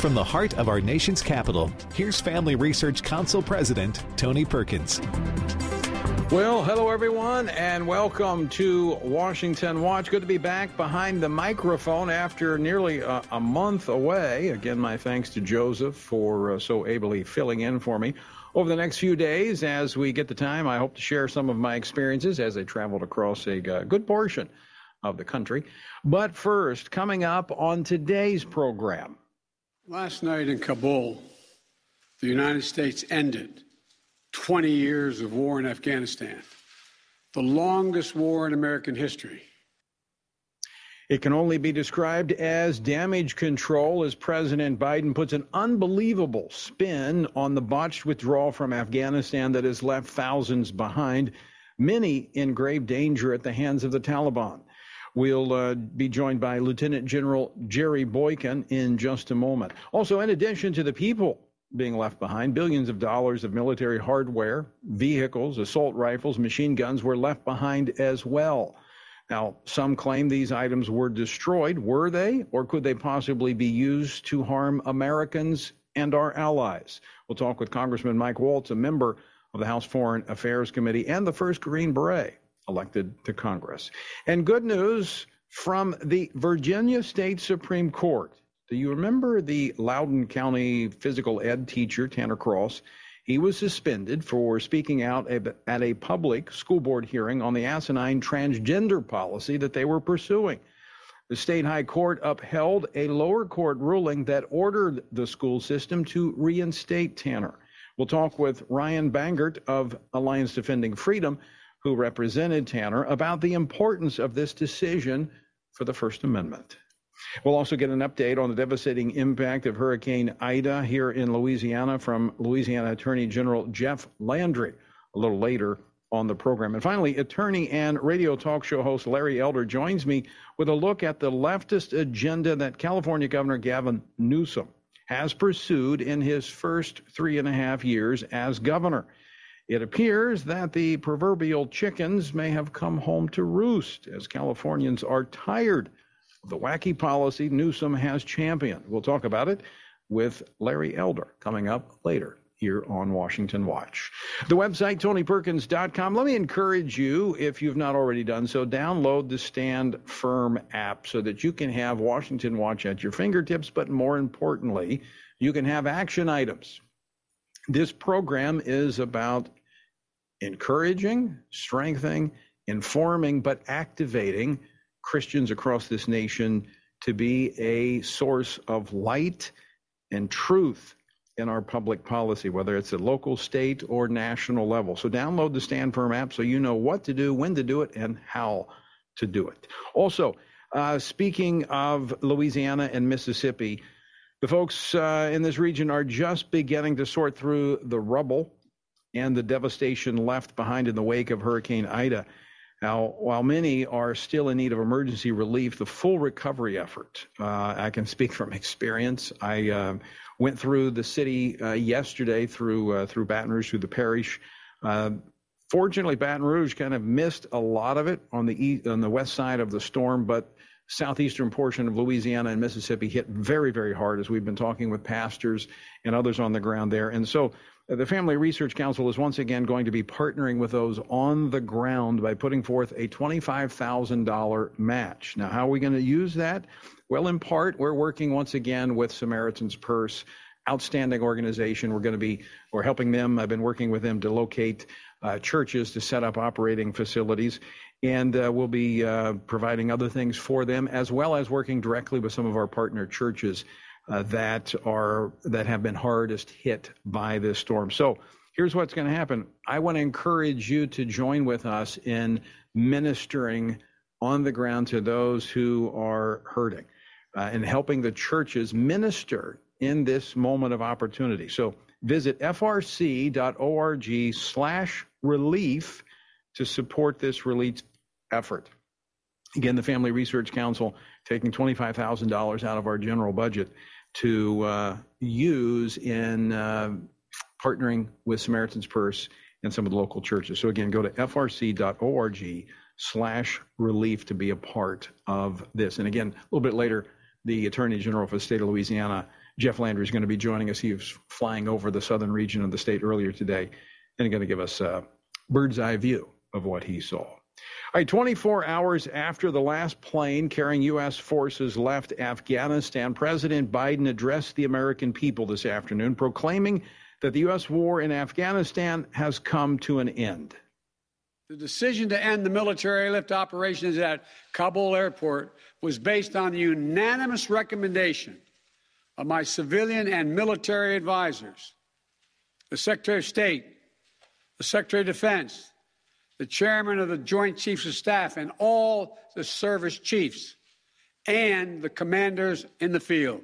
From the heart of our nation's capital, here's Family Research Council President Tony Perkins. Well, hello, everyone, and welcome to Washington Watch. Good to be back behind the microphone after nearly a month away. Again, my thanks to Joseph for so ably filling in for me. Over the next few days, as we get the time, I hope to share some of my experiences as I traveled across a good portion of the country. But first, coming up on today's program. Last night in Kabul, the United States ended 20 years of war in Afghanistan, the longest war in American history. It can only be described as damage control as President Biden puts an unbelievable spin on the botched withdrawal from Afghanistan that has left thousands behind, many in grave danger at the hands of the Taliban. We'll be joined by Lieutenant General Jerry Boykin in just a moment. Also, in addition to the people being left behind, billions of dollars of military hardware, vehicles, assault rifles, machine guns were left behind as well. Now, some claim these items were destroyed. Were they, or could they possibly be used to harm Americans and our allies? We'll talk with Congressman Mike Waltz, a member of the House Foreign Affairs Committee and the first Green Beret elected to Congress. And good news from the Virginia State Supreme Court. Do you remember the Loudoun County physical ed teacher, Tanner Cross? He was suspended for speaking out at a public school board hearing on the asinine transgender policy that they were pursuing. The state high court upheld a lower court ruling that ordered the school system to reinstate Tanner. We'll talk with Ryan Bangert of Alliance Defending Freedom, who represented Tanner, about the importance of this decision for the First Amendment. We'll also get an update on the devastating impact of Hurricane Ida here in Louisiana from Louisiana Attorney General Jeff Landry a little later on the program. And finally, attorney and radio talk show host Larry Elder joins me with a look at the leftist agenda that California Governor Gavin Newsom has pursued in his first 3.5 years as governor. It appears that the proverbial chickens may have come home to roost, as Californians are tired the wacky policy Newsom has championed. We'll talk about it with Larry Elder coming up later here on Washington Watch. The website, TonyPerkins.com. Let me encourage you, if you've not already done so, download the Stand Firm app so that you can have Washington Watch at your fingertips, but more importantly, you can have action items. This program is about encouraging, strengthening, informing, but activating Christians across this nation to be a source of light and truth in our public policy, whether it's at local, state, or national level. So download the Stand Firm app so you know what to do, when to do it, and how to do it. Also, speaking of Louisiana and Mississippi, the folks in this region are just beginning to sort through the rubble and the devastation left behind in the wake of Hurricane Ida. Now, while many are still in need of emergency relief, the full recovery effort, I can speak from experience. I went through the city yesterday through Baton Rouge, through the parish. Fortunately, Baton Rouge kind of missed a lot of it on the west side of the storm, but southeastern portion of Louisiana and Mississippi hit very, very hard, as we've been talking with pastors and others on the ground there. And so the Family Research Council is once again going to be partnering with those on the ground by putting forth a $25,000 match. Now, how are we going to use that? Well, in part, we're working once again with Samaritan's Purse, outstanding organization. We're helping them. I've been working with them to locate churches to set up operating facilities, and we'll be providing other things for them, as well as working directly with some of our partner churches that have been hardest hit by this storm. So here's what's going to happen. I want to encourage you to join with us in ministering on the ground to those who are hurting and helping the churches minister in this moment of opportunity. So visit frc.org/relief to support this relief effort. Again, the Family Research Council taking $25,000 out of our general budget to use in partnering with Samaritan's Purse and some of the local churches. So again, go to frc.org/relief to be a part of this. And again, a little bit later, the Attorney General for the state of Louisiana, Jeff Landry is going to be joining us. He was flying over the southern region of the state earlier today and going to give us a bird's eye view of what he saw. All right, 24 hours after the last plane carrying U.S. forces left Afghanistan, President Biden addressed the American people this afternoon, proclaiming that the U.S. war in Afghanistan has come to an end. The decision to end the military airlift operations at Kabul airport was based on the unanimous recommendation of my civilian and military advisors, the Secretary of State, the Secretary of Defense, the Chairman of the Joint Chiefs of Staff, and all the service chiefs, and the commanders in the field.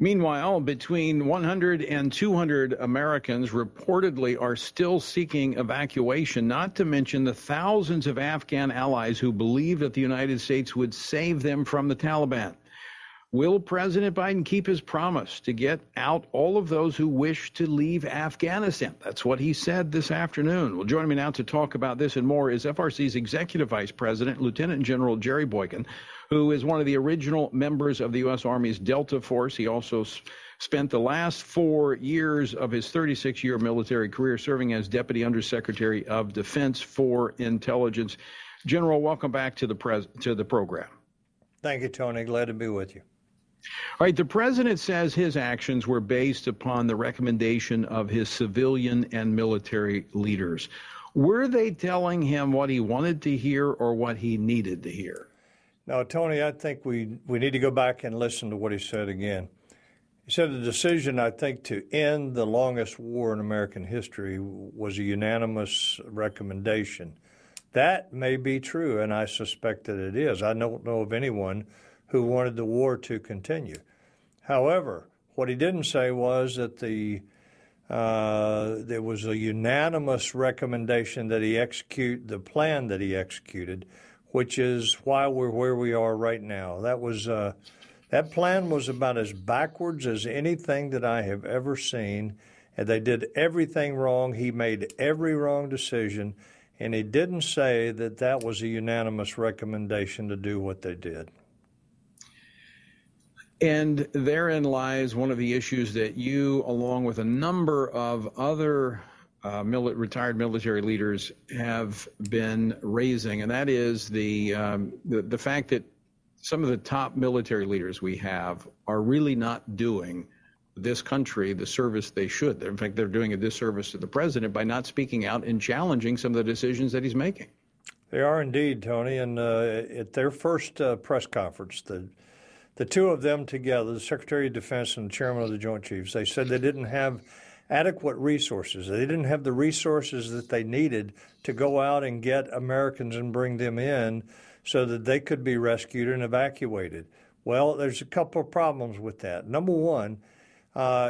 Meanwhile, between 100 and 200 Americans reportedly are still seeking evacuation, not to mention the thousands of Afghan allies who believe that the United States would save them from the Taliban. Will President Biden keep his promise to get out all of those who wish to leave Afghanistan? That's what he said this afternoon. Well, joining me now to talk about this and more is FRC's Executive Vice President, Lieutenant General Jerry Boykin, who is one of the original members of the U.S. Army's Delta Force. He also spent the last 4 years of his 36-year military career serving as Deputy Undersecretary of Defense for Intelligence. General, welcome back to the program. Thank you, Tony. Glad to be with you. All right, the president says his actions were based upon the recommendation of his civilian and military leaders. Were they telling him what he wanted to hear or what he needed to hear? Now, Tony, I think we need to go back and listen to what he said again. He said the decision, I think, to end the longest war in American history was a unanimous recommendation. That may be true, and I suspect that it is. I don't know of anyone who wanted the war to continue. However, what he didn't say was that there was a unanimous recommendation that he execute the plan that he executed, which is why we're where we are right now. That was that plan was about as backwards as anything that I have ever seen, and they did everything wrong. He made every wrong decision, and he didn't say that that was a unanimous recommendation to do what they did. And therein lies one of the issues that you, along with a number of other retired military leaders, have been raising, and that is the fact that some of the top military leaders we have are really not doing this country the service they should. In fact, they're doing a disservice to the president by not speaking out and challenging some of the decisions that he's making. They are indeed, Tony, and at their first press conference, the two of them together, the Secretary of Defense and the Chairman of the Joint Chiefs, they said they didn't have adequate resources. They didn't have the resources that they needed to go out and get Americans and bring them in so that they could be rescued and evacuated. Well, there's a couple of problems with that. Number one,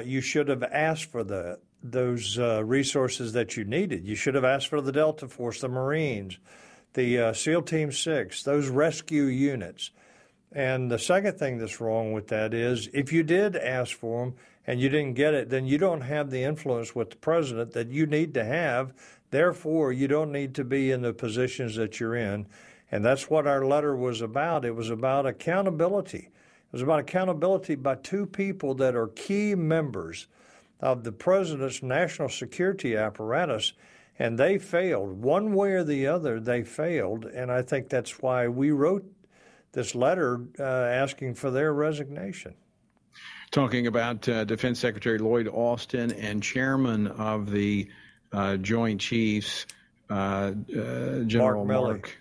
you should have asked for those resources that you needed. You should have asked for the Delta Force, the Marines, the SEAL Team 6, those rescue units. And the second thing that's wrong with that is if you did ask for them and you didn't get it, then you don't have the influence with the president that you need to have. Therefore, you don't need to be in the positions that you're in. And that's what our letter was about. It was about accountability. It was about accountability by two people that are key members of the president's national security apparatus. And they failed. One way or the other, they failed. And I think that's why we wrote this letter asking for their resignation. Talking about Defense Secretary Lloyd Austin and Chairman of the Joint Chiefs, General Mark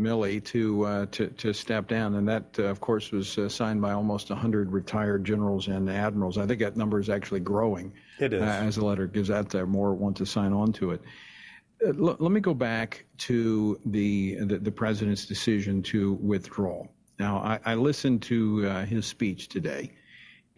Milley, to step down. And that, of course, was signed by almost 100 retired generals and admirals. I think that number is actually growing. It is. As the letter gives out there, more want to sign on to it. Let me go back to the president's decision to withdraw. Now, I listened to his speech today,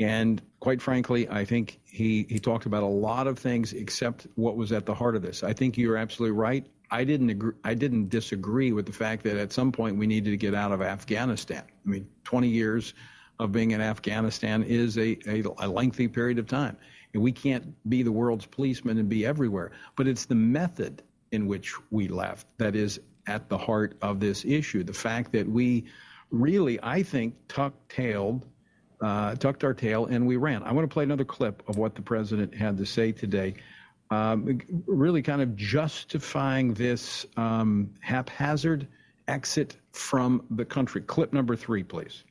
and quite frankly, I think he talked about a lot of things except what was at the heart of this. I think you're absolutely right. I didn't disagree with the fact that at some point we needed to get out of Afghanistan. I mean, 20 years of being in Afghanistan is a lengthy period of time. And we can't be the world's policeman and be everywhere. But it's the method in which we left that is at the heart of this issue. The fact that we really, I think, tuck-tailed ducked our tail, and we ran. I want to play another clip of what the president had to say today, really kind of justifying this haphazard exit from the country. Clip number 3, please.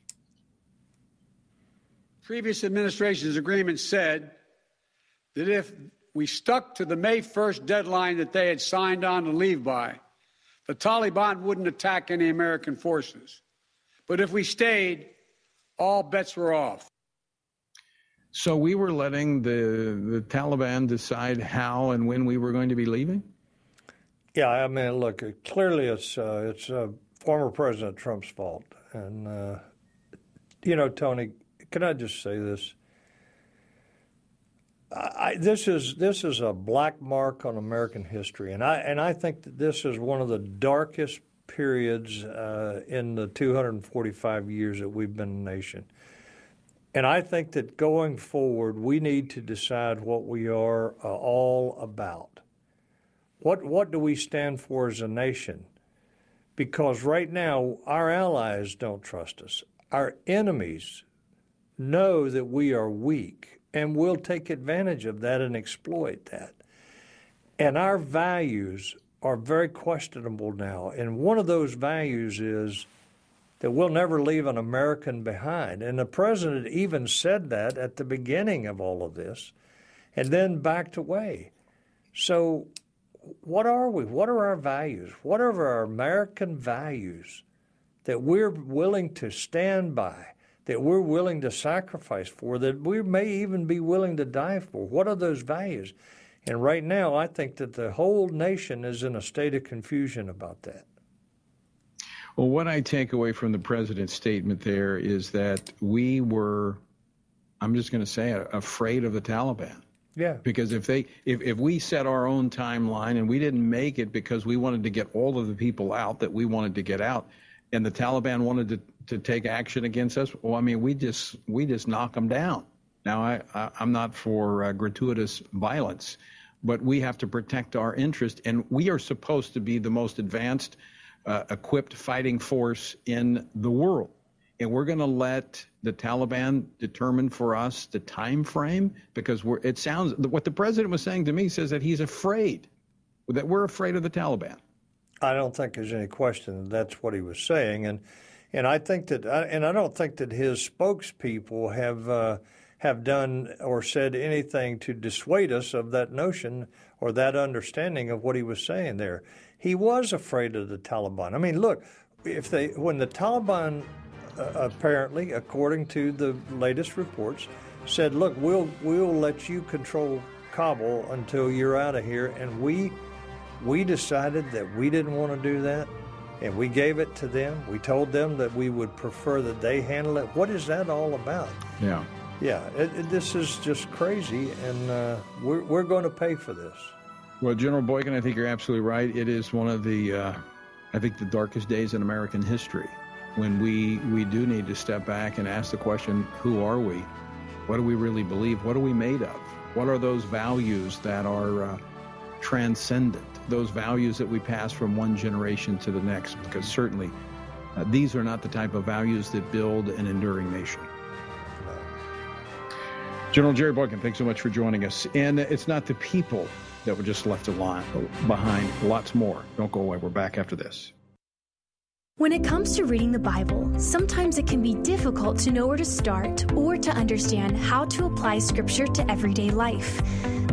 Previous administration's agreement said that if we stuck to the May 1st deadline that they had signed on to leave by, the Taliban wouldn't attack any American forces. But if we stayed, all bets were off. So we were letting the Taliban decide how and when we were going to be leaving? Yeah, I mean, look, clearly it's former President Trump's fault. And, you know, Tony, can I just say this? This is a black mark on American history, and I think that this is one of the darkest periods in the 245 years that we've been a nation. And I think that going forward, we need to decide what we are all about. What do we stand for as a nation? Because right now, our allies don't trust us. Our enemies know that we are weak, and we'll take advantage of that and exploit that. And our values are very questionable now. And one of those values is that we'll never leave an American behind. And the president even said that at the beginning of all of this, and then backed away. So what are we? What are our values? What are our American values that we're willing to stand by, that we're willing to sacrifice for, that we may even be willing to die for? What are those values? And right now, I think that the whole nation is in a state of confusion about that. Well, what I take away from the president's statement there is that we were, I'm just going to say, afraid of the Taliban. Yeah. Because if we set our own timeline and we didn't make it because we wanted to get all of the people out that we wanted to get out, and the Taliban wanted to take action against us, well, I mean, we just knock them down. Now, I'm not for gratuitous violence, but we have to protect our interest, and we are supposed to be the most advanced, equipped fighting force in the world. And we're going to let the Taliban determine for us the time frame, because it sounds, what the president was saying to me says that he's afraid, that we're afraid of the Taliban. I don't think there's any question that that's what he was saying, and I think that, and I don't think that his spokespeople have done or said anything to dissuade us of that notion or that understanding of what he was saying there. He was afraid of the Taliban. I mean, look, when the Taliban apparently, according to the latest reports, said, "Look, we'll let you control Kabul until you're out of here," and we decided that we didn't want to do that, and we gave it to them. We told them that we would prefer that they handle it. What is that all about? Yeah. Yeah, this is just crazy, and we're going to pay for this. Well, General Boykin, I think you're absolutely right. It is one of the, I think, the darkest days in American history, when we do need to step back and ask the question, who are we? What do we really believe? What are we made of? What are those values that are transcendent, those values that we pass from one generation to the next, because certainly these are not the type of values that build an enduring nation. General Jerry Boykin, thanks so much for joining us. And it's not the people that were just left behind, lots more. Don't go away. We're back after this. When it comes to reading the Bible, sometimes it can be difficult to know where to start or to understand how to apply Scripture to everyday life.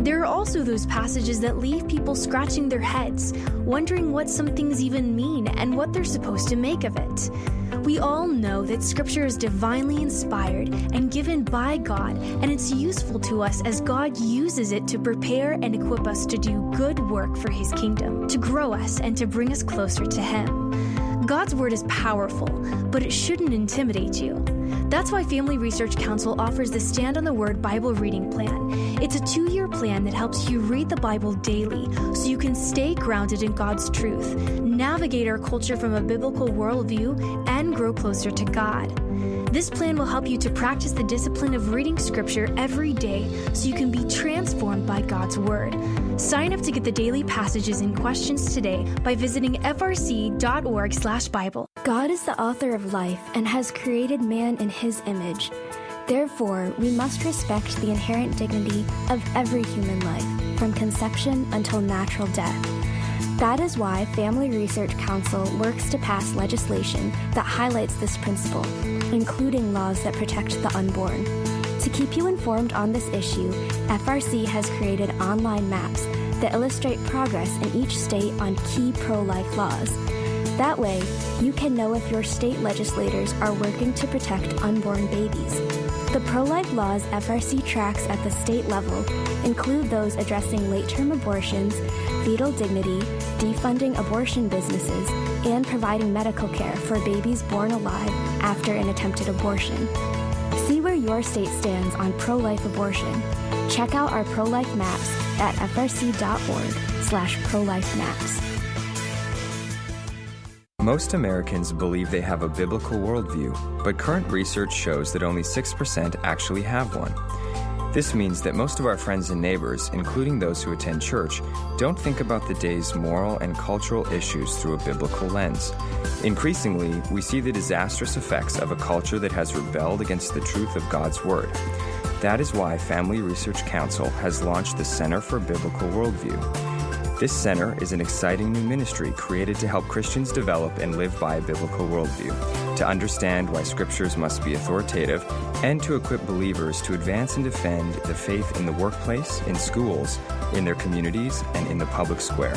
There are also those passages that leave people scratching their heads, wondering what some things even mean and what they're supposed to make of it. We all know that Scripture is divinely inspired and given by God, and it's useful to us as God uses it to prepare and equip us to do good work for His kingdom, to grow us and to bring us closer to Him. God's Word is powerful, but it shouldn't intimidate you. That's why Family Research Council offers the Stand on the Word Bible Reading Plan. It's a 2-year plan that helps you read the Bible daily so you can stay grounded in God's truth, navigate our culture from a biblical worldview, and grow closer to God. This plan will help you to practice the discipline of reading Scripture every day so you can be transformed by God's Word. Sign up to get the daily passages and questions today by visiting frc.org/Bible. God is the author of life and has created man in His image. Therefore, we must respect the inherent dignity of every human life, from conception until natural death. That is why Family Research Council works to pass legislation that highlights this principle, including laws that protect the unborn. To keep you informed on this issue, FRC has created online maps that illustrate progress in each state on key pro-life laws. That way, you can know if your state legislators are working to protect unborn babies. The pro-life laws FRC tracks at the state level include those addressing late-term abortions, fetal dignity, defunding abortion businesses, and providing medical care for babies born alive after an attempted abortion. See where your state stands on pro-life abortion. Check out our pro-life maps at frc.org/prolifemaps. Most Americans believe they have a biblical worldview, but current research shows that only 6% actually have one. This means that most of our friends and neighbors, including those who attend church, don't think about the day's moral and cultural issues through a biblical lens. Increasingly, we see the disastrous effects of a culture that has rebelled against the truth of God's Word. That is why Family Research Council has launched the Center for Biblical Worldview. This center is an exciting new ministry created to help Christians develop and live by a biblical worldview, to understand why scriptures must be authoritative, and to equip believers to advance and defend the faith in the workplace, in schools, in their communities, and in the public square.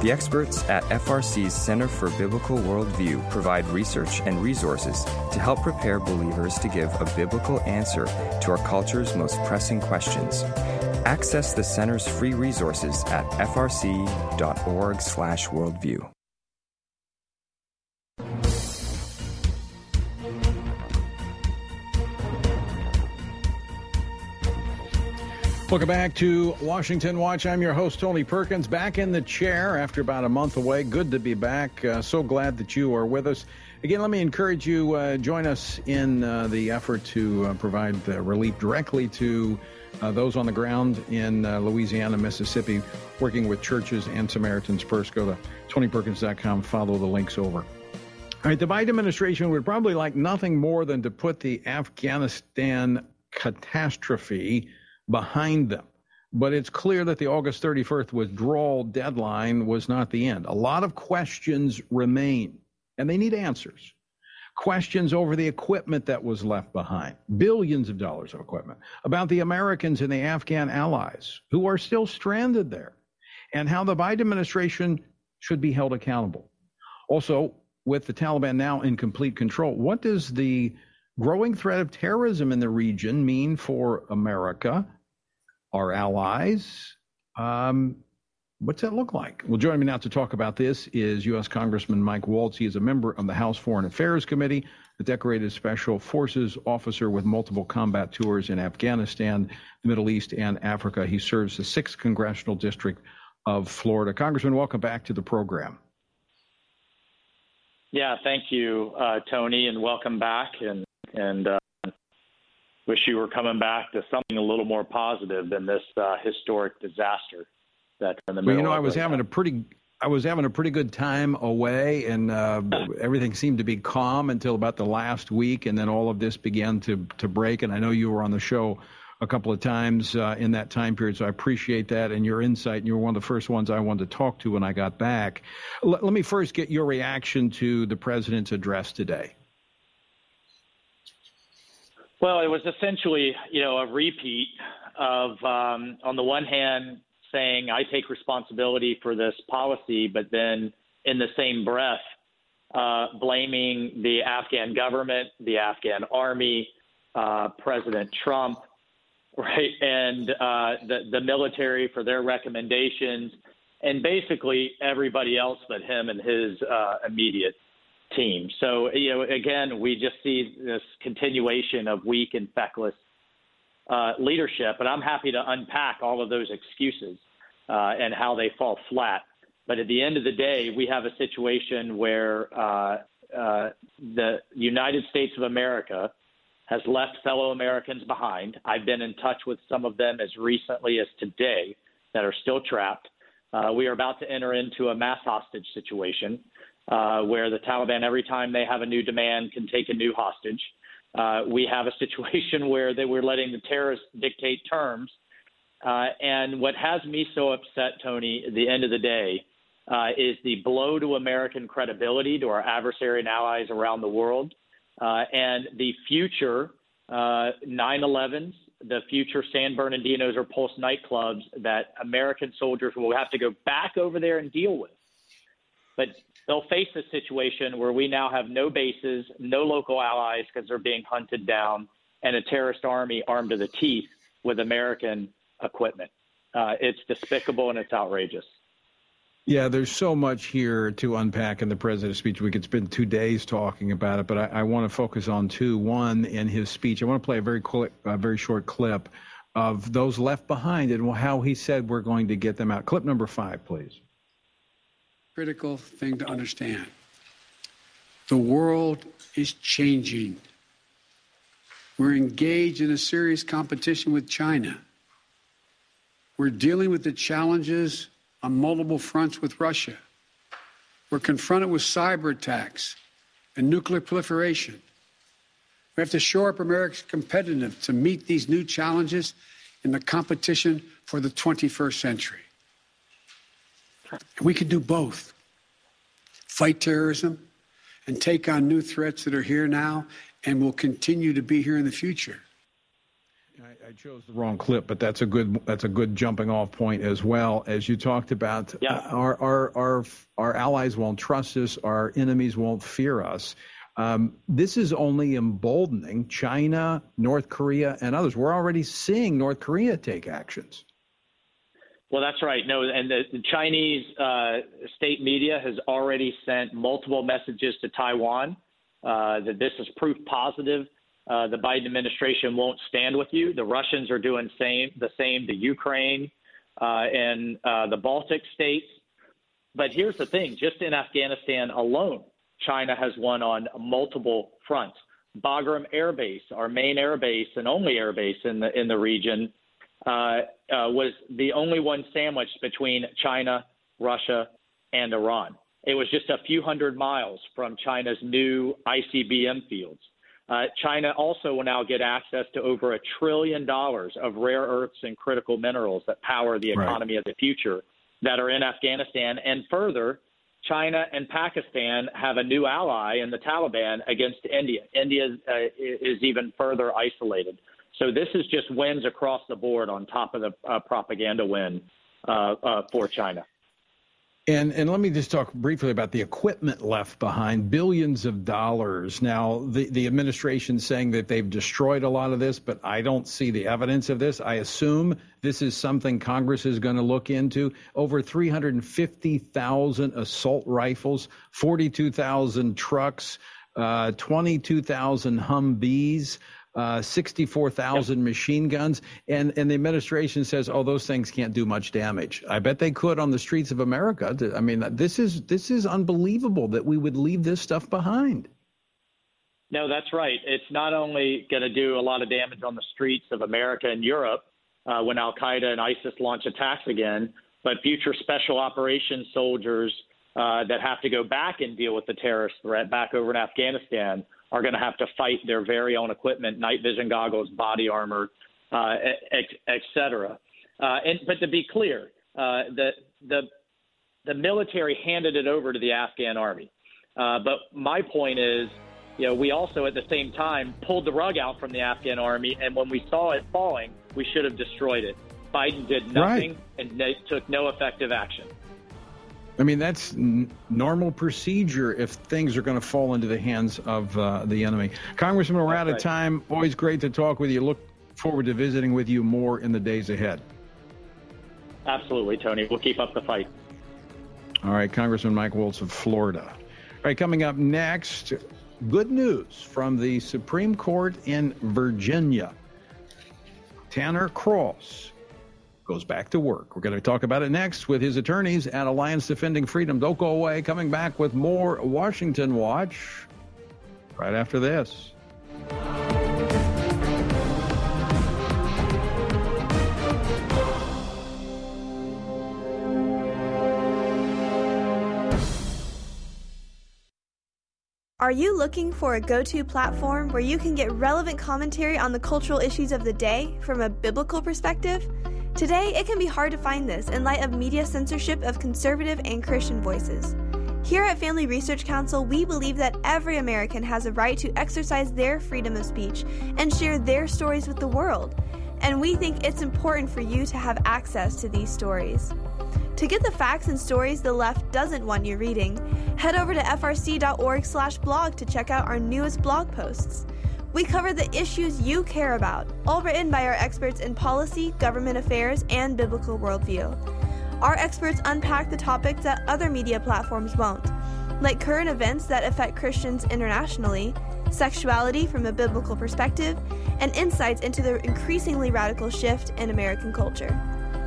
The experts at FRC's Center for Biblical Worldview provide research and resources to help prepare believers to give a biblical answer to our culture's most pressing questions. Access the center's free resources at frc.org/worldview. Welcome back to Washington Watch. I'm your host, Tony Perkins, back in the chair after about a month away. Good to be back. So glad that you are with us. Again, let me encourage you, join us in the effort to provide relief directly to those on the ground in Louisiana, Mississippi, working with churches and Samaritan's Purse. Go to TonyPerkins.com, follow the links over. All right, the Biden administration would probably like nothing more than to put the Afghanistan catastrophe behind them. But it's clear that the August 31st withdrawal deadline was not the end. A lot of questions remain, and they need answers. Questions over the equipment that was left behind, billions of dollars of equipment, about the Americans and the Afghan allies who are still stranded there, and how the Biden administration should be held accountable. Also, with the Taliban now in complete control, what does the growing threat of terrorism in the region mean for America, our allies? What's that look like? Well, joining me now to talk about this is U.S. Congressman Mike Waltz. He is a member of the House Foreign Affairs Committee, a decorated Special Forces officer with multiple combat tours in Afghanistan, the Middle East, and Africa. He serves the 6th Congressional District of Florida. Congressman, welcome back to the program. Yeah, thank you, Tony, and welcome back. And wish you were coming back to something a little more positive than this historic disaster. I was having a pretty good time away, and everything seemed to be calm until about the last week, and then all of this began to break. And I know you were on the show a couple of times in that time period, so I appreciate that and your insight. And you were one of the first ones I wanted to talk to when I got back. Let me first get your reaction to the president's address today. Well, it was essentially, a repeat of, on the one hand, saying I take responsibility for this policy, but then in the same breath, blaming the Afghan government, the Afghan army, President Trump, right, and the military for their recommendations, and basically everybody else but him and his immediate team. So, again, we just see this continuation of weak and feckless leadership, and I'm happy to unpack all of those excuses and how they fall flat. But at the end of the day, we have a situation where the United States of America has left fellow Americans behind. I've been in touch with some of them as recently as today that are still trapped. We are about to enter into a mass hostage situation where the Taliban, every time they have a new demand, can take a new hostage. We have a situation where they were letting the terrorists dictate terms. And what has me so upset, Tony, at the end of the day, is the blow to American credibility, to our adversary and allies around the world, and the future 9/11s, the future San Bernardinos or Pulse nightclubs that American soldiers will have to go back over there and deal with. But they'll face a situation where we now have no bases, no local allies because they're being hunted down, and a terrorist army armed to the teeth with American equipment. It's despicable and it's outrageous. Yeah, there's so much here to unpack in the president's speech. We could spend 2 days talking about it, but I want to focus on two. One, in his speech, I want to play a very short clip of those left behind and how he said we're going to get them out. Clip number 5, please. Critical thing to understand. The world is changing. We're engaged in a serious competition with China. We're dealing with the challenges on multiple fronts with Russia. We're confronted with cyber attacks and nuclear proliferation. We have to shore up America's competitiveness to meet these new challenges in the competition for the 21st century. And we can do both, fight terrorism and take on new threats that are here now and will continue to be here in the future. I chose the wrong clip, but that's a good jumping off point as well. As you talked about, our allies won't trust us, our enemies won't fear us. This is only emboldening China, North Korea, and others. We're already seeing North Korea take actions. Well, that's right. No, and the Chinese state media has already sent multiple messages to Taiwan that this is proof positive. The Biden administration won't stand with you. The Russians are doing the same to Ukraine and the Baltic states. But here's the thing. Just in Afghanistan alone, China has won on multiple fronts. Bagram Air Base, our main air base and only air base in the region, was the only one sandwiched between China, Russia, and Iran. It was just a few hundred miles from China's new ICBM fields. China also will now get access to over $1 trillion of rare earths and critical minerals that power the economy of the future that are in Afghanistan. And further, China and Pakistan have a new ally in the Taliban against India. India is even further isolated. So this is just wins across the board on top of the propaganda win for China. And let me just talk briefly about the equipment left behind, billions of dollars. Now, the administration saying that they've destroyed a lot of this, but I don't see the evidence of this. I assume this is something Congress is going to look into. Over 350,000 assault rifles, 42,000 trucks, 22,000 Humvees, 64,000 machine guns, and the administration says, oh, those things can't do much damage. I bet they could on the streets of America. I mean, this is unbelievable that we would leave this stuff behind. No, that's right. It's not only going to do a lot of damage on the streets of America and Europe when al-Qaeda and ISIS launch attacks again, but future special operations soldiers that have to go back and deal with the terrorist threat back over in Afghanistan are going to have to fight their very own equipment, night vision goggles, body armor, et cetera. But to be clear, the military handed it over to the Afghan army. But my point is, you know, we also at the same time pulled the rug out from the Afghan army, and when we saw it falling, we should have destroyed it. Biden did nothing and took no effective action. I mean, that's normal procedure if things are going to fall into the hands of the enemy. Congressman, we're out of time. Always great to talk with you. Look forward to visiting with you more in the days ahead. Absolutely, Tony. We'll keep up the fight. All right, Congressman Mike Waltz of Florida. All right, coming up next, good news from the Supreme Court in Virginia. Tanner Cross goes back to work. We're going to talk about it next with his attorneys at Alliance Defending Freedom. Don't go away. Coming back with more Washington Watch right after this. Are you looking for a go-to platform where you can get relevant commentary on the cultural issues of the day from a biblical perspective? Today, it can be hard to find this in light of media censorship of conservative and Christian voices. Here at Family Research Council, we believe that every American has a right to exercise their freedom of speech and share their stories with the world. And we think it's important for you to have access to these stories. To get the facts and stories the left doesn't want you reading, head over to frc.org/blog to check out our newest blog posts. We cover the issues you care about, all written by our experts in policy, government affairs, and biblical worldview. Our experts unpack the topics that other media platforms won't, like current events that affect Christians internationally, sexuality from a biblical perspective, and insights into the increasingly radical shift in American culture.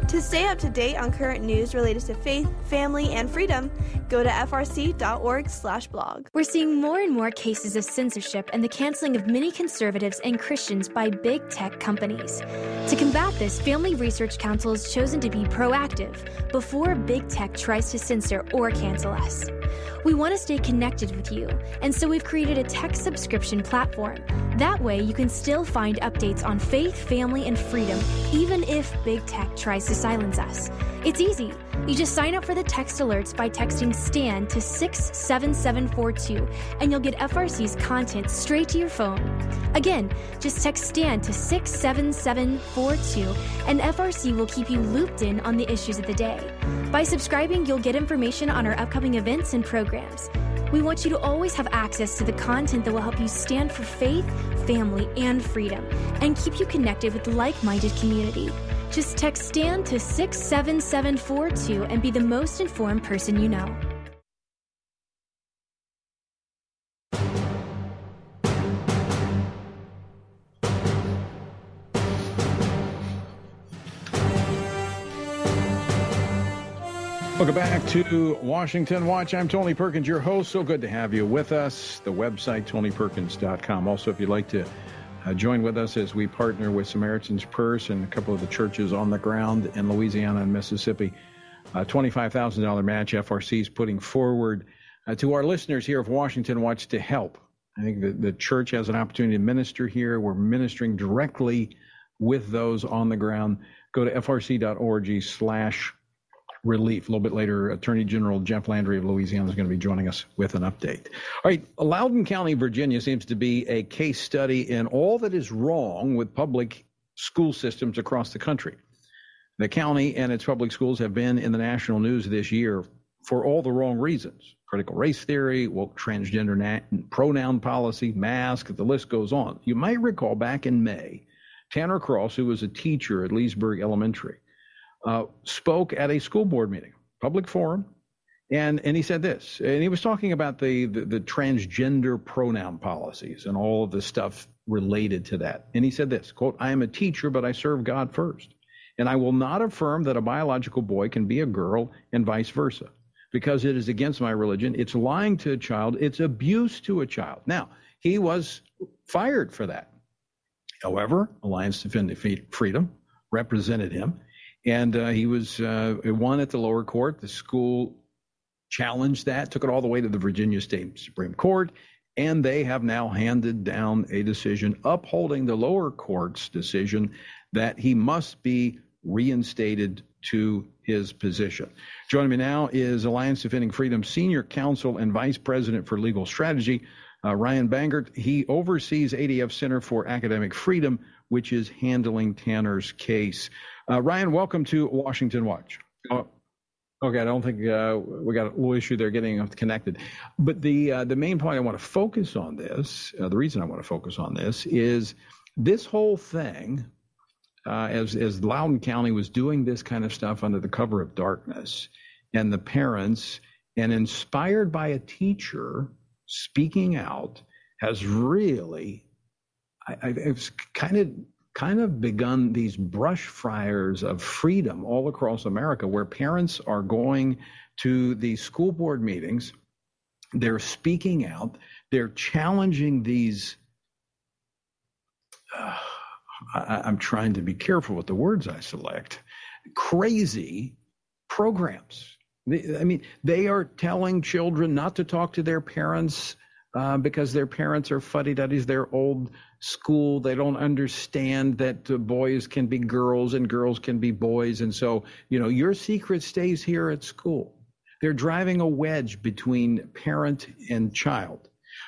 To stay up to date on current news related to faith, family, and freedom, go to frc.org/blog. We're seeing more and more cases of censorship and the canceling of many conservatives and Christians by big tech companies. To combat this, Family Research Council has chosen to be proactive before big tech tries to censor or cancel us. We want to stay connected with you, and so we've created a tech subscription platform. That way, you can still find updates on faith, family, and freedom, even if big tech tries to silence us. It's easy. You just sign up for the text alerts by texting STAND to 67742, and you'll get FRC's content straight to your phone. Again, just text STAND to 67742, and FRC will keep you looped in on the issues of the day. By subscribing, you'll get information on our upcoming events and programs. We want you to always have access to the content that will help you stand for faith, family, and freedom, and keep you connected with the like-minded community. Just text STAND to 67742 and be the most informed person you know. Welcome back to Washington Watch. I'm Tony Perkins, your host. So good to have you with us. The website, TonyPerkins.com. Also, if you'd like to join with us as we partner with Samaritan's Purse and a couple of the churches on the ground in Louisiana and Mississippi, a $25,000 match FRC is putting forward to our listeners here of Washington Watch to help. I think the church has an opportunity to minister here. We're ministering directly with those on the ground. Go to frc.org/relief. A little bit later, Attorney General Jeff Landry of Louisiana is going to be joining us with an update. All right, Loudoun County, Virginia seems to be a case study in all that is wrong with public school systems across the country. The county and its public schools have been in the national news this year for all the wrong reasons. Critical race theory, woke transgender pronoun policy, mask, the list goes on. You might recall back in May, Tanner Cross, who was a teacher at Leesburg Elementary, spoke at a school board meeting, public forum, and he said this, and he was talking about the transgender pronoun policies and all of the stuff related to that. And he said this, quote, "I am a teacher, but I serve God first. And I will not affirm that a biological boy can be a girl and vice versa because it is against my religion. It's lying to a child. It's abuse to a child." Now, he was fired for that. However, Alliance Defending Freedom represented him. And he was won at the lower court. The school challenged that, took it all the way to the Virginia State Supreme Court, and they have now handed down a decision upholding the lower court's decision that he must be reinstated to his position. Joining me now is Alliance Defending Freedom Senior Counsel and Vice President for Legal Strategy, Ryan Bangert. He oversees ADF Center for Academic Freedom, which is handling Tanner's case. Ryan, welcome to Washington Watch. Oh, okay, I don't think we got a little issue there getting connected. But the main point I want to focus on this, the reason I want to focus on this, is this whole thing, as Loudoun County was doing this kind of stuff under the cover of darkness, and the parents, and inspired by a teacher speaking out, has really, it's kind of begun these brush fires of freedom all across America, where parents are going to the school board meetings, they're speaking out, they're challenging these, I'm trying to be careful with the words I select, crazy programs. I mean, they are telling children not to talk to their parents because their parents are fuddy-duddies. They're old school. They don't understand that boys can be girls and girls can be boys. And so, you know, your secret stays here at school. They're driving a wedge between parent and child.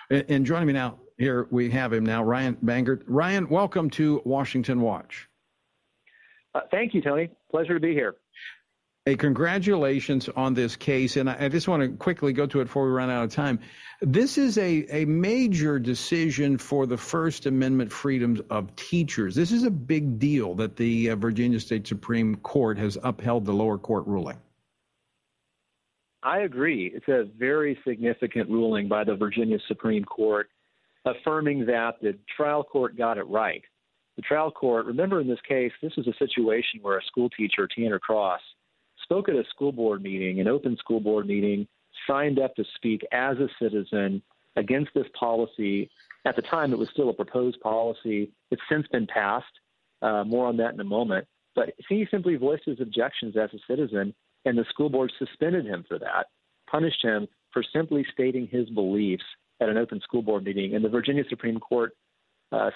And joining me now, here we have him now, Ryan Bangert. Ryan, welcome to Washington Watch. Thank you, Tony. Pleasure to be here. Hey, congratulations on this case. And I just want to quickly go to it before we run out of time. This is a major decision for the First Amendment freedoms of teachers. This is a big deal that the Virginia State Supreme Court has upheld the lower court ruling. I agree. It's a very significant ruling by the Virginia Supreme Court, affirming that the trial court got it right. The trial court, remember in this case, this was a situation where a school teacher, Tanner Cross, spoke at a school board meeting, an open school board meeting, signed up to speak as a citizen against this policy. At the time, it was still a proposed policy. It's since been passed. More on that in a moment. But he simply voiced his objections as a citizen, and the school board suspended him for that, punished him for simply stating his beliefs at an open school board meeting. And the Virginia Supreme Court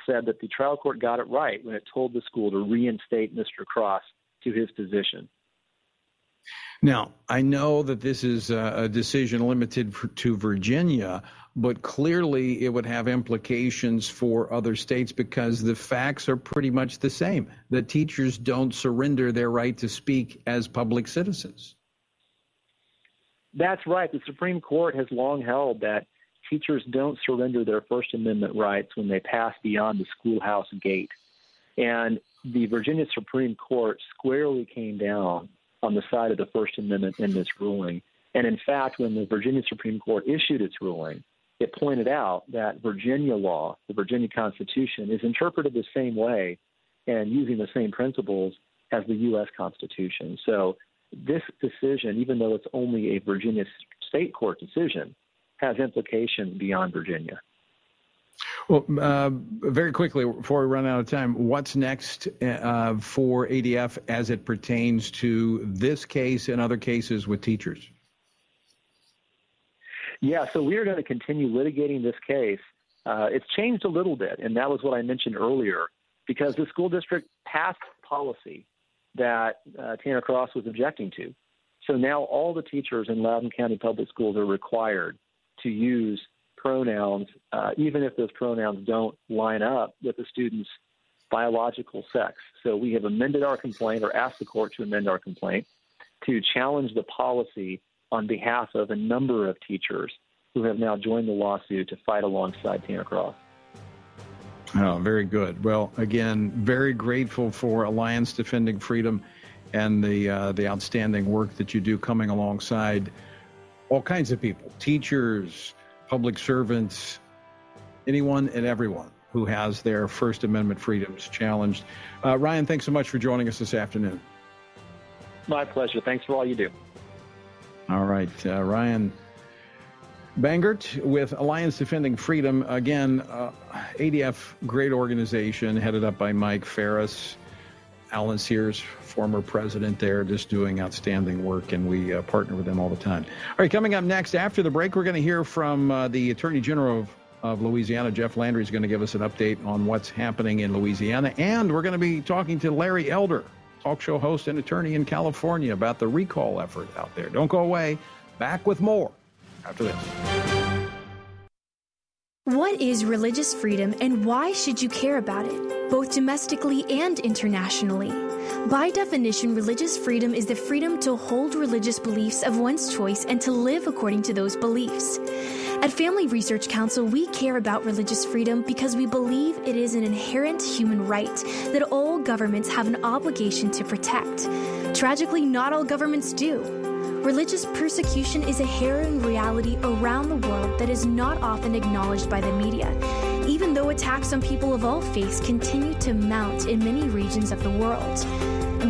said that the trial court got it right when it told the school to reinstate Mr. Cross to his position. Now, I know that this is a decision limited to Virginia, but clearly it would have implications for other states because the facts are pretty much the same. The teachers don't surrender their right to speak as public citizens. That's right. The Supreme Court has long held that teachers don't surrender their First Amendment rights when they pass beyond the schoolhouse gate. And the Virginia Supreme Court squarely came down on the side of the First Amendment in this ruling. And in fact, when the Virginia Supreme Court issued its ruling, it pointed out that Virginia law, the Virginia Constitution, is interpreted the same way and using the same principles as the U.S. Constitution. So this decision, even though it's only a Virginia state court decision, has implications beyond Virginia. Well, very quickly, before we run out of time, what's next for ADF as it pertains to this case and other cases with teachers? Yeah, so we are going to continue litigating this case. It's changed a little bit, and that was what I mentioned earlier, because the school district passed policy that Tanner Cross was objecting to. So now all the teachers in Loudoun County Public Schools are required to use pronouns, even if those pronouns don't line up with the student's biological sex. So we have amended our complaint or asked the court to amend our complaint to challenge the policy on behalf of a number of teachers who have now joined the lawsuit to fight alongside Tanner Cross. Oh, very good. Well, again, very grateful for Alliance Defending Freedom and the outstanding work that you do coming alongside all kinds of people, teachers, public servants, anyone and everyone who has their First Amendment freedoms challenged. Ryan, thanks so much for joining us this afternoon. My pleasure. Thanks for all you do. All right. Ryan Bangert with Alliance Defending Freedom. Again, ADF, great organization, headed up by Mike Ferris, Alan Sears, former president there, just doing outstanding work, and we partner with them all the time. All right, coming up next, after the break, we're going to hear from the Attorney General of Louisiana. Jeff Landry is going to give us an update on what's happening in Louisiana, and we're going to be talking to Larry Elder, talk show host and attorney in California, about the recall effort out there. Don't go away. Back with more after this. What is religious freedom and why should you care about it, both domestically and internationally? By definition, religious freedom is the freedom to hold religious beliefs of one's choice and to live according to those beliefs. At Family Research Council, we care about religious freedom because we believe it is an inherent human right that all governments have an obligation to protect. Tragically, not all governments do. Religious persecution is a harrowing reality around the world that is not often acknowledged by the media, even though attacks on people of all faiths continue to mount in many regions of the world.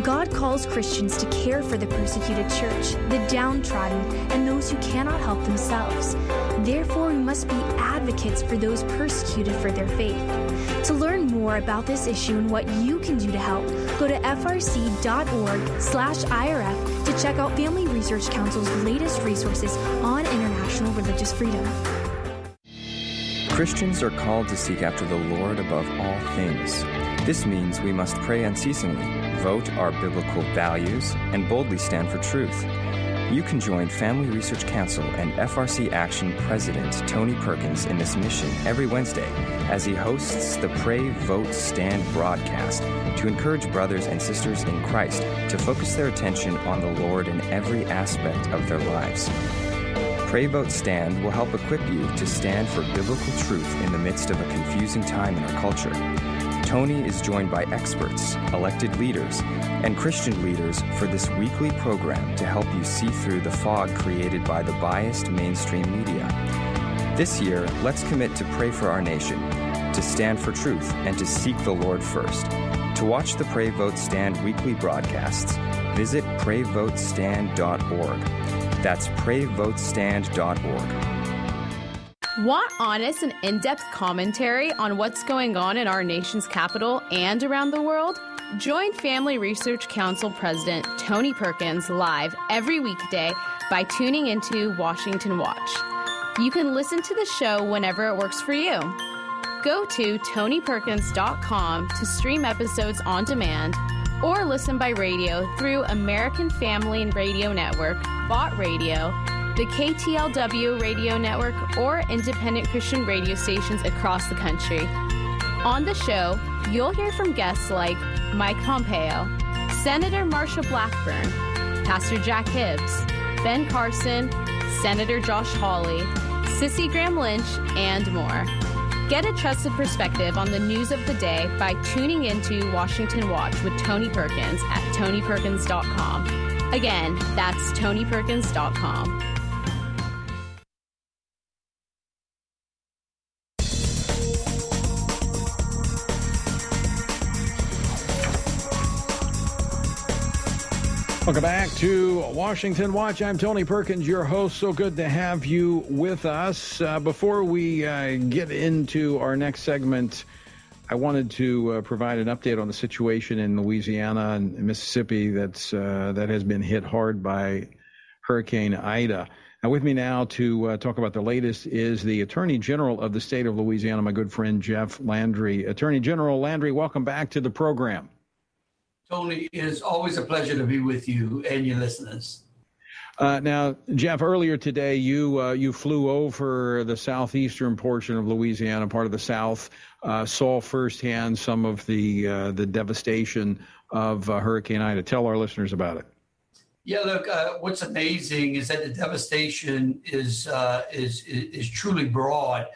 God calls Christians to care for the persecuted church, the downtrodden, and those who cannot help themselves. Therefore, we must be advocates for those persecuted for their faith. To learn more about this issue and what you can do to help, go to frc.org/IRF to check out Family Research Council's latest resources on international religious freedom. Christians are called to seek after the Lord above all things. This means we must pray unceasingly, vote our biblical values, and boldly stand for truth. You can join Family Research Council and FRC Action President Tony Perkins in this mission every Wednesday as he hosts the Pray, Vote, Stand broadcast to encourage brothers and sisters in Christ to focus their attention on the Lord in every aspect of their lives. Pray, Vote, Stand will help equip you to stand for biblical truth in the midst of a confusing time in our culture. Tony is joined by experts, elected leaders, and Christian leaders for this weekly program to help you see through the fog created by the biased mainstream media. This year, let's commit to pray for our nation, to stand for truth, and to seek the Lord first. To watch the Pray, Vote, Stand weekly broadcasts, visit prayvotestand.org. That's prayvotestand.org. Want honest and in-depth commentary on what's going on in our nation's capital and around the world? Join Family Research Council President Tony Perkins live every weekday by tuning into Washington Watch. You can listen to the show whenever it works for you. Go to TonyPerkins.com to stream episodes on demand or listen by radio through American Family Radio Network, Bot Radio, the KTLW radio network, or independent Christian radio stations across the country. On the show, you'll hear from guests like Mike Pompeo, Senator Marsha Blackburn, Pastor Jack Hibbs, Ben Carson, Senator Josh Hawley, Cissy Graham-Lynch, and more. Get a trusted perspective on the news of the day by tuning into Washington Watch with Tony Perkins at TonyPerkins.com. Again, that's TonyPerkins.com. Welcome back to Washington Watch. I'm Tony Perkins, your host. So good to have you with us. Before we get into our next segment, I wanted to provide an update on the situation in Louisiana and Mississippi that has been hit hard by Hurricane Ida. Now, with me now to talk about the latest is the Attorney General of the state of Louisiana, my good friend Jeff Landry. Attorney General Landry, welcome back to the program. Tony, it is always a pleasure to be with you and your listeners. Now, Jeff, earlier today, you flew over the southeastern portion of Louisiana, part of the South, saw firsthand some of the devastation of Hurricane Ida. Tell our listeners about it. Yeah, look, what's amazing is that the devastation is truly broad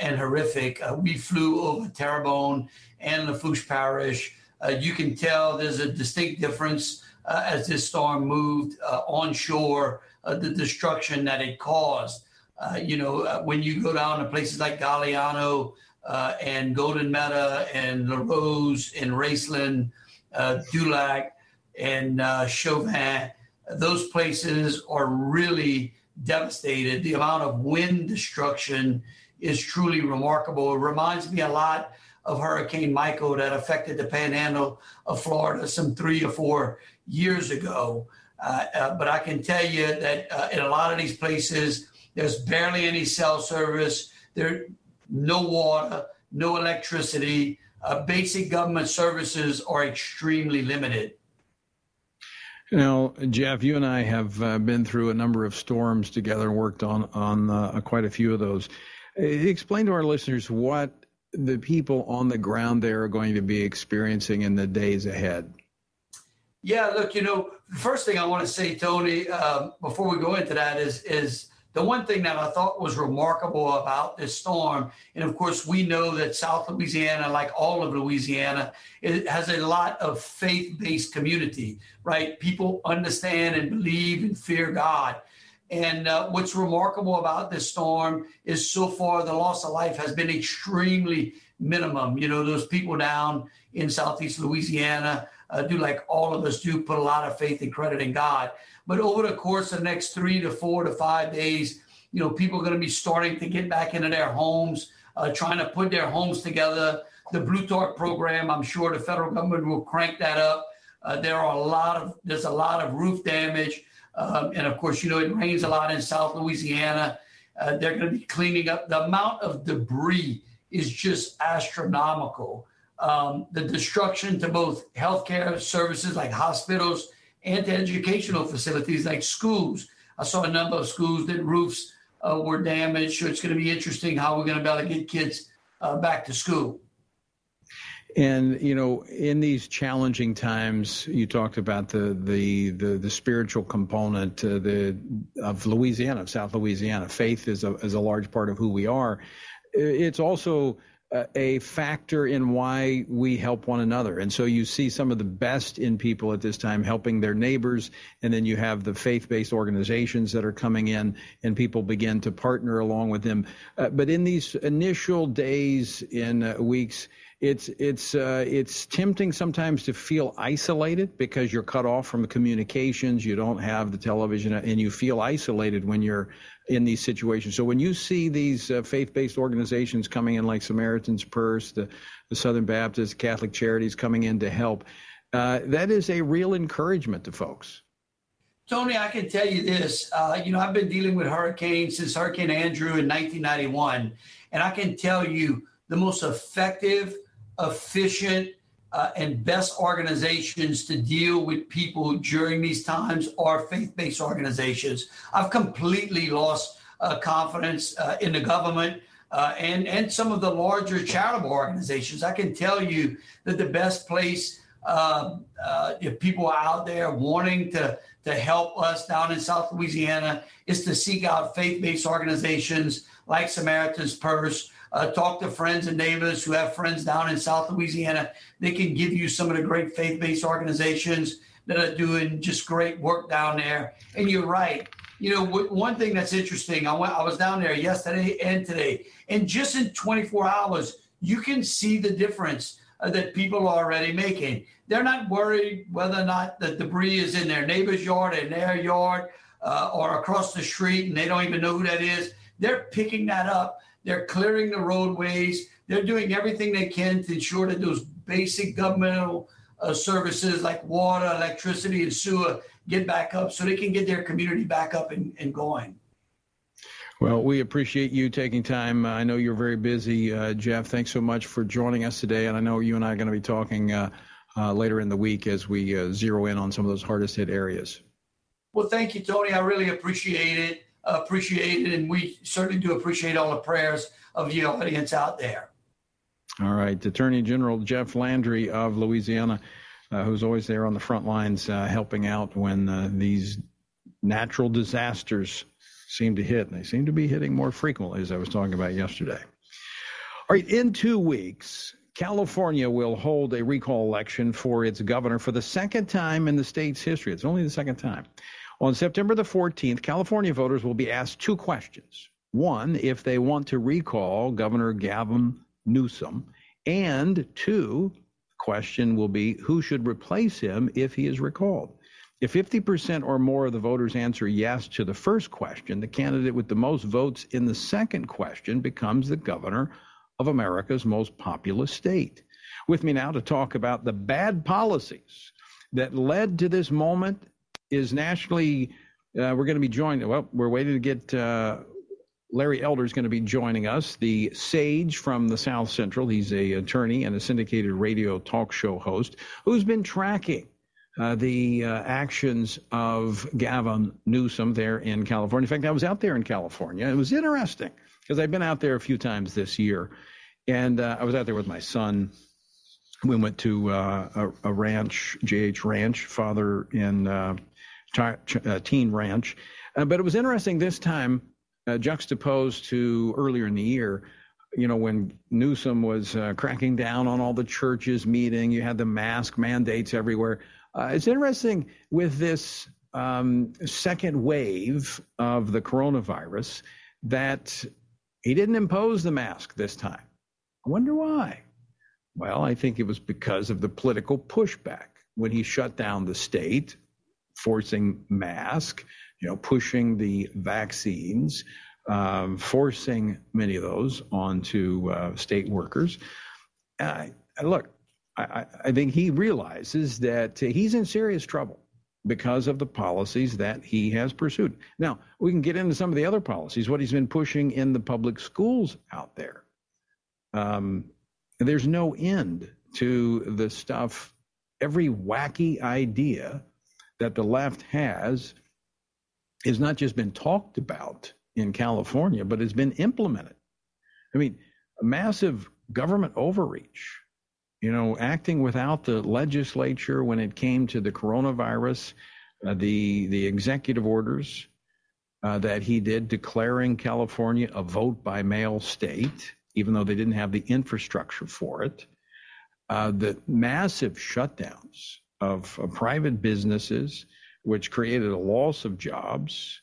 and horrific. We flew over Terrebonne and Lafourche Parish. You can tell there's a distinct difference as this storm moved onshore, the destruction that it caused. When you go down to places like Galliano and Golden Meadow and La Rose and Raceland, Dulac and Chauvin, those places are really devastated. The amount of wind destruction is truly remarkable. It reminds me a lot of Hurricane Michael that affected the panhandle of Florida some 3 or 4 years ago. But I can tell you that in a lot of these places, there's barely any cell service, there's no water, no electricity. Basic government services are extremely limited. Now, Jeff, you and I have been through a number of storms together and worked on quite a few of those. Explain to our listeners what the people on the ground there are going to be experiencing in the days ahead. Yeah, look, the first thing I want to say, Tony, before we go into that is the one thing that I thought was remarkable about this storm. And of course, we know that South Louisiana, like all of Louisiana, it has a lot of faith-based community, right? People understand and believe and fear God. And what's remarkable about this storm is so far the loss of life has been extremely minimum. Those people down in Southeast Louisiana do, like all of us do, put a lot of faith and credit in God. But over the course of the next 3 to 4 to 5 days, people are going to be starting to get back into their homes, trying to put their homes together. The Blue Tarp program, I'm sure the federal government will crank that up. There's a lot of roof damage. And of course, it rains a lot in South Louisiana. They're going to be cleaning up. The amount of debris is just astronomical. The destruction to both healthcare services like hospitals and to educational facilities like schools. I saw a number of schools that roofs were damaged. So it's going to be interesting how we're going to be able to get kids back to school. And, you know, in these challenging times, you talked about the spiritual component of Louisiana, of South Louisiana. Faith is a large part of who we are. It's also a factor in why we help one another. And so you see some of the best in people at this time helping their neighbors, and then you have the faith-based organizations that are coming in, and people begin to partner along with them. But in these initial days and weeks, it's tempting sometimes to feel isolated because you're cut off from the communications, you don't have the television, and you feel isolated when you're in these situations. So when you see these faith-based organizations coming in like Samaritan's Purse, the Southern Baptist, Catholic Charities coming in to help, that is a real encouragement to folks. Tony, I can tell you this. I've been dealing with hurricanes since Hurricane Andrew in 1991, and I can tell you the most effective, efficient, and best organizations to deal with people during these times are faith-based organizations. I've completely lost confidence in the government and some of the larger charitable organizations. I can tell you that the best place if people are out there wanting to help us down in South Louisiana is to seek out faith-based organizations like Samaritan's Purse. Talk to friends and neighbors who have friends down in South Louisiana. They can give you some of the great faith-based organizations that are doing just great work down there. And you're right. You know, one thing that's interesting, I was down there yesterday and today, and just in 24 hours, you can see the difference that people are already making. They're not worried whether or not the debris is in their neighbor's yard, in their yard, or across the street, and they don't even know who that is. They're picking that up. They're clearing the roadways. They're doing everything they can to ensure that those basic governmental services like water, electricity, and sewer get back up so they can get their community back up and going. Well, we appreciate you taking time. I know you're very busy. Jeff, thanks so much for joining us today. And I know you and I are going to be talking later in the week as we zero in on some of those hardest hit areas. Well, thank you, Tony. I really appreciate it. And we certainly do appreciate all the prayers of your audience out there. All right. Attorney General Jeff Landry of Louisiana, who's always there on the front lines helping out when these natural disasters seem to hit, and they seem to be hitting more frequently, as I was talking about yesterday. All right. In 2 weeks, California will hold a recall election for its governor for the second time in the state's history. It's only the second time. On September the 14th, California voters will be asked two questions. One, if they want to recall Governor Gavin Newsom, and two, the question will be who should replace him if he is recalled. If 50% or more of the voters answer yes to the first question, the candidate with the most votes in the second question becomes the governor of America's most populous state. With me now to talk about the bad policies that led to this moment is nationally, we're going to be joined. Well, we're waiting to get Larry Elder is going to be joining us, the sage from the South Central. He's an attorney and a syndicated radio talk show host who's been tracking the actions of Gavin Newsom there in California. In fact, I was out there in California. It was interesting because I've been out there a few times this year, and I was out there with my son. We went to a ranch, J.H. Ranch, father in Teen Ranch. But it was interesting this time, juxtaposed to earlier in the year, you know, when Newsom was cracking down on all the churches meeting, you had the mask mandates everywhere. It's interesting with this second wave of the coronavirus that he didn't impose the mask this time. I wonder why. Well, I think it was because of the political pushback when he shut down the state, forcing masks, you know, pushing the vaccines, forcing many of those onto state workers. I think he realizes that he's in serious trouble. because of the policies that he has pursued. Now, we can get into some of the other policies, what he's been pushing in the public schools out there. There's no end to the stuff, every wacky idea that the left has is not just been talked about in California, but has been implemented. I mean, massive government overreach, you know, acting without the legislature when it came to the coronavirus, the executive orders that he did declaring California a vote by mail state, even though they didn't have the infrastructure for it, the massive shutdowns of private businesses, which created a loss of jobs,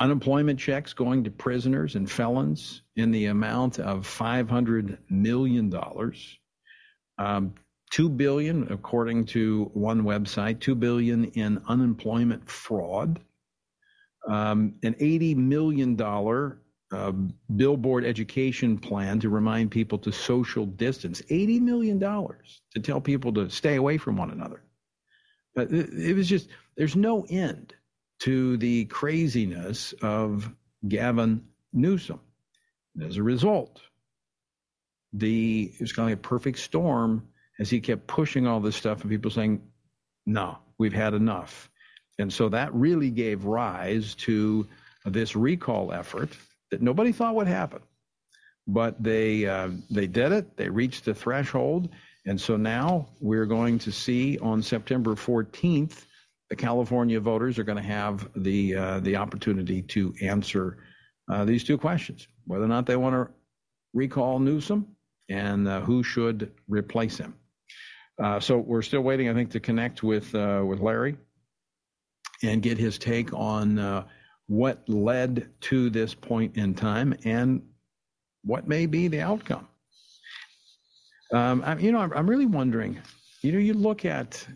unemployment checks going to prisoners and felons in the amount of $500 million. $2 billion, according to one website, $2 billion in unemployment fraud, an $80 million billboard education plan to remind people to social distance, $80 million to tell people to stay away from one another. But it was just, there's no end to the craziness of Gavin Newsom. And as a result, it was kind of like a perfect storm as he kept pushing all this stuff and people saying, no, we've had enough. And so that really gave rise to this recall effort that nobody thought would happen. But they did it. They reached the threshold. And so now we're going to see on September 14th, the California voters are going to have the opportunity to answer these two questions, whether or not they want to recall Newsom and who should replace him. So we're still waiting, I think, to connect with Larry and get his take on what led to this point in time and what may be the outcome. I'm really wondering, you look at,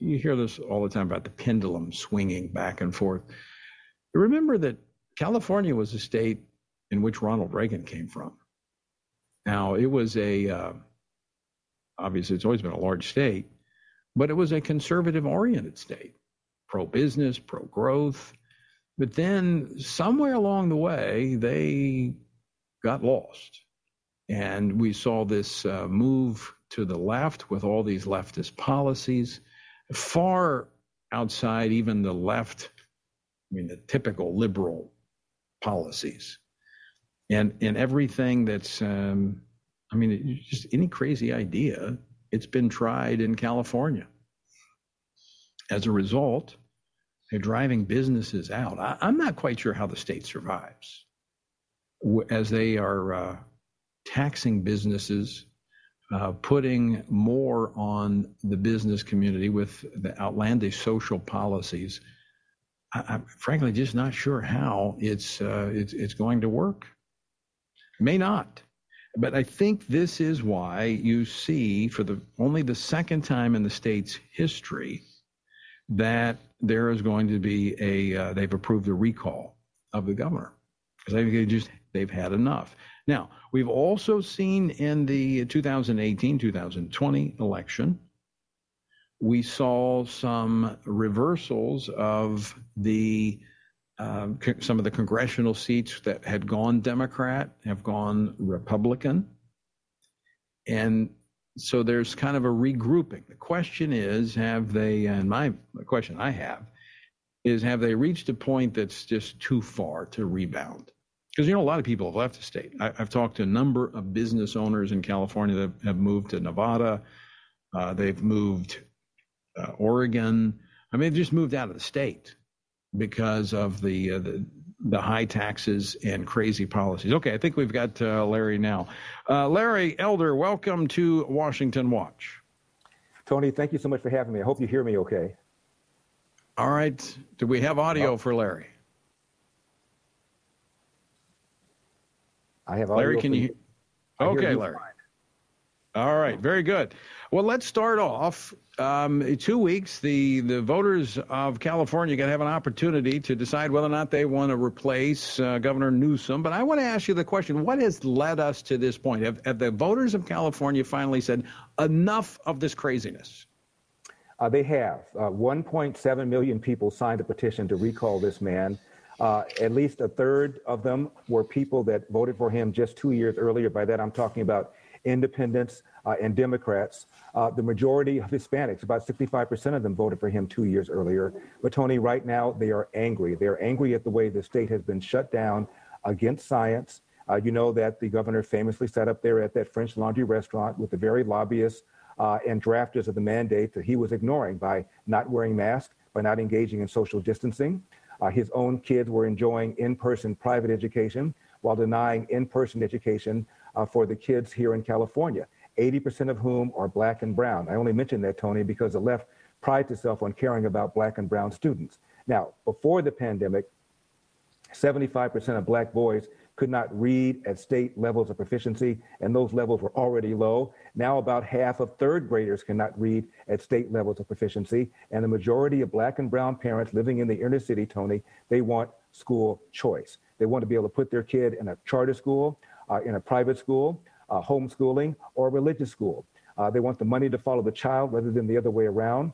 you hear this all the time about the pendulum swinging back and forth. Remember that California was a state in which Ronald Reagan came from. Now, it was obviously it's always been a large state, but it was a conservative-oriented state, pro-business, pro-growth. But then somewhere along the way, they got lost. And we saw this move to the left with all these leftist policies, far outside even the left, the typical liberal policies. And everything that's, just any crazy idea, it's been tried in California. As a result, they're driving businesses out. I'm not quite sure how the state survives as they are taxing businesses, putting more on the business community with the outlandish social policies. I'm frankly just not sure how it's going to work. It may not, but I think this is why you see for only the second time in the state's history that there is going to be they've approved a recall of the governor because they've had enough. Now, we've also seen in the 2018-2020 election, we saw some reversals of some of the congressional seats that had gone Democrat, have gone Republican. And so there's kind of a regrouping. The question is, have they reached a point that's just too far to rebound? Because, a lot of people have left the state. I've talked to a number of business owners in California that have moved to Nevada. They've moved Oregon. They just moved out of the state because of the high taxes and crazy policies. Okay, I think we've got Larry now. Larry Elder, welcome to Washington Watch. Tony, thank you so much for having me. I hope you hear me okay. All right. Do we have audio for Larry? I have audio. Larry, can you? Okay, Larry. Fine. All right, very good. Well, let's start off. 2 weeks, the voters of California are going to have an opportunity to decide whether or not they want to replace Governor Newsom. But I want to ask you the question, what has led us to this point? Have the voters of California finally said enough of this craziness? They have. 1.7 million people signed a petition to recall this man. At least a third of them were people that voted for him just 2 years earlier. By that, I'm talking about independents and Democrats. The majority of Hispanics, about 65% of them voted for him 2 years earlier. But Tony, right now, they are angry. They are angry at the way the state has been shut down against science. You know that the governor famously sat up there at that French Laundry restaurant with the very lobbyists and drafters of the mandate that he was ignoring by not wearing masks, by not engaging in social distancing. His own kids were enjoying in-person private education while denying in-person education for the kids here in California, 80% of whom are black and brown. I only mention that, Tony, because the left prides itself on caring about black and brown students. Now, before the pandemic, 75% of black boys could not read at state levels of proficiency, and those levels were already low. Now about half of third graders cannot read at state levels of proficiency, and the majority of black and brown parents living in the inner city, Tony, they want school choice. They want to be able to put their kid in a charter school, in a private school, homeschooling, or a religious school. They want the money to follow the child rather than the other way around.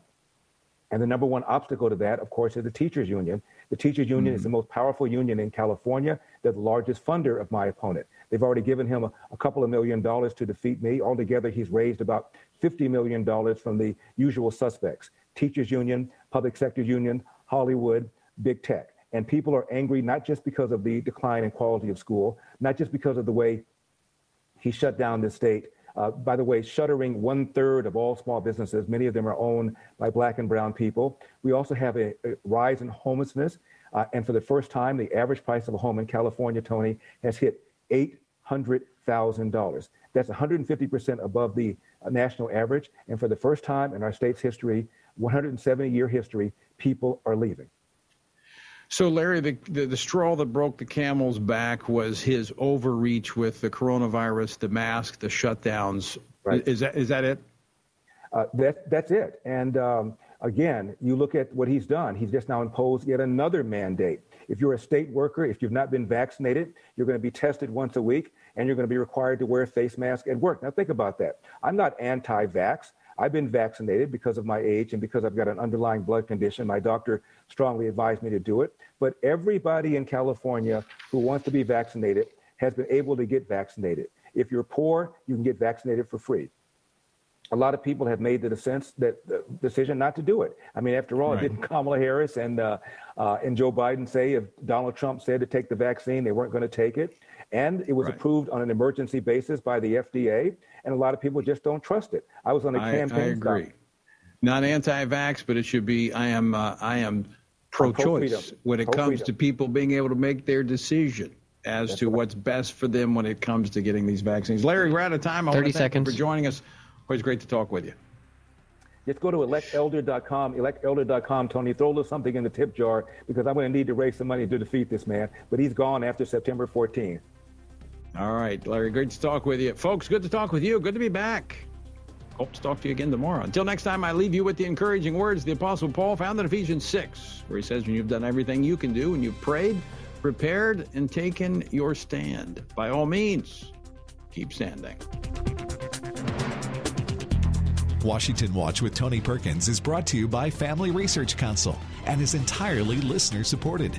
And the number one obstacle to that, of course, is the teachers union. The teachers union is the most powerful union in California. They're the largest funder of my opponent. They've already given him a couple of $1 million to defeat me. Altogether, he's raised about $50 million from the usual suspects: teachers union, public sector union, Hollywood, big tech. And people are angry not just because of the decline in quality of school, not just because of the way he shut down the state. By the way, shuttering 1/3 of all small businesses, many of them are owned by black and brown people. We also have a rise in homelessness. And for the first time, the average price of a home in California, Tony, has hit $800,000. That's 150% above the national average. And for the first time in our state's history, 170-year history, people are leaving. So, Larry, the straw that broke the camel's back was his overreach with the coronavirus, the mask, the shutdowns. Right. Is that it? That's it. And again, you look at what he's done. He's just now imposed yet another mandate. If you're a state worker, if you've not been vaccinated, you're going to be tested once a week, and you're going to be required to wear a face mask at work. Now, think about that. I'm not anti-vax. I've been vaccinated because of my age and because I've got an underlying blood condition. My doctor strongly advised me to do it. But everybody in California who wants to be vaccinated has been able to get vaccinated. If you're poor, you can get vaccinated for free. A lot of people have made the decision not to do it. I mean, after all, right. Didn't Kamala Harris and Joe Biden say if Donald Trump said to take the vaccine, they weren't going to take it? And it was right. Approved on an emergency basis by the FDA, and a lot of people just don't trust it. I was on a campaign. I agree. Stop. Not anti-vax, but it should be I am pro-choice when it comes to people being able to make their decision as That's to right. what's best for them when it comes to getting these vaccines. Larry, we're out of time. I want to thank you for joining us. Always great to talk with you. Just go to electelder.com, electelder.com, Tony. Throw a little something in the tip jar because I'm going to need to raise some money to defeat this man. But he's gone after September 14th. All right, Larry, great to talk with you. Folks, good to talk with you. Good to be back. Hope to talk to you again tomorrow. Until next time, I leave you with the encouraging words the Apostle Paul found in Ephesians 6, where he says, when you've done everything you can do, when you've prayed, prepared, and taken your stand, by all means, keep standing. Washington Watch with Tony Perkins is brought to you by Family Research Council and is entirely listener-supported.